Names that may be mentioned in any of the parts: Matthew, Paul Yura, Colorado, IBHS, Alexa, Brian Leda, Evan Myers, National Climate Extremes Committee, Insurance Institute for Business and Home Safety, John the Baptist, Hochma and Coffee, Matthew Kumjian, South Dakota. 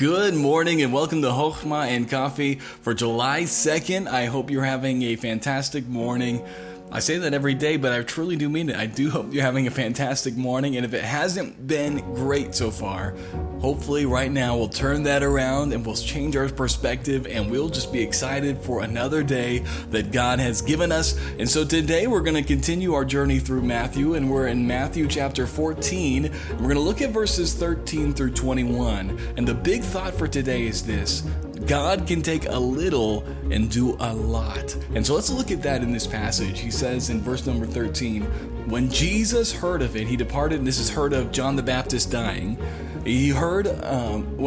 Good morning and welcome to Hochma and Coffee for July 2nd. I hope you're having a fantastic morning. I say that every day, but I truly do mean it. I do hope you're having a fantastic morning, and if it hasn't been great so far, hopefully right now we'll turn that around and we'll change our perspective and we'll just be excited for another day that God has given us. And so today we're going to continue our journey through Matthew, and we're in Matthew chapter 14. And we're going to look at verses 13 through 21. And the big thought for today is this: God can take a little and do a lot. And so let's look at that in this passage. He says in verse number 13, when Jesus heard of it, he departed. And this is heard of John the Baptist dying. When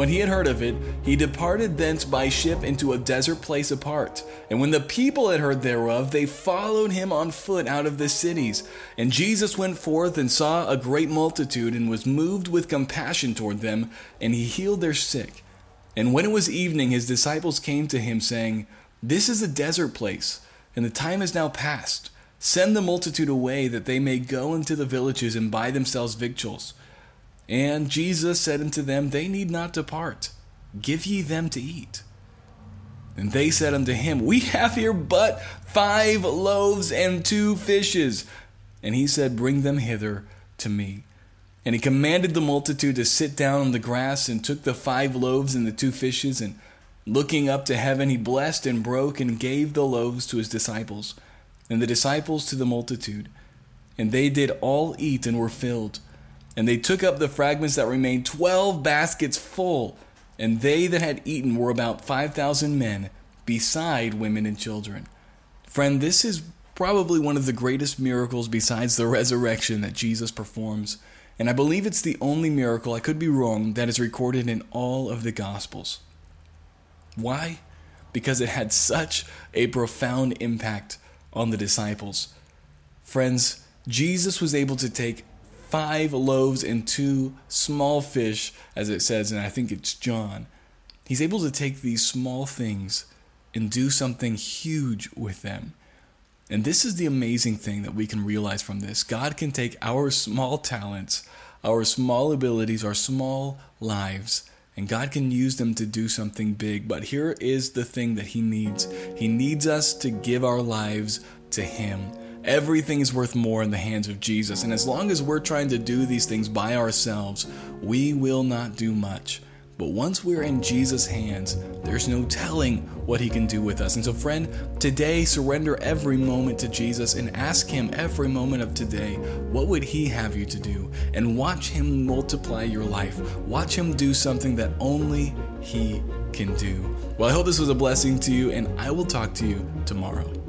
he had heard of it, he departed thence by ship into a desert place apart. And when the people had heard thereof, they followed him on foot out of the cities. And Jesus went forth and saw a great multitude and was moved with compassion toward them, and he healed their sick. And when it was evening, his disciples came to him, saying, "This is a desert place, and the time is now past. Send the multitude away, that they may go into the villages and buy themselves victuals." And Jesus said unto them, "They need not depart. Give ye them to eat." And they said unto him, "We have here but 5 loaves and 2 fishes. And he said, "Bring them hither to me." And he commanded the multitude to sit down on the grass, and took the 5 loaves and the 2 fishes, and looking up to heaven, he blessed and broke and gave the loaves to his disciples, and the disciples to the multitude. And they did all eat and were filled. And they took up the fragments that remained 12 baskets full, and they that had eaten were about 5,000 men, beside women and children. Friend, this is probably one of the greatest miracles besides the resurrection that Jesus performs. And I believe it's the only miracle, I could be wrong, that is recorded in all of the Gospels. Why? Because it had such a profound impact on the disciples. Friends, Jesus was able to take 5 loaves and 2 small fish, as it says, and I think it's John. He's able to take these small things and do something huge with them. And this is the amazing thing that we can realize from this. God can take our small talents, our small abilities, our small lives, and God can use them to do something big. But here is the thing that he needs. He needs us to give our lives to him. Everything is worth more in the hands of Jesus. And as long as we're trying to do these things by ourselves, we will not do much. But once we're in Jesus' hands, there's no telling what he can do with us. And so, friend, today, surrender every moment to Jesus and ask him every moment of today, what would he have you to do? And watch him multiply your life. Watch him do something that only he can do. Well, I hope this was a blessing to you, and I will talk to you tomorrow.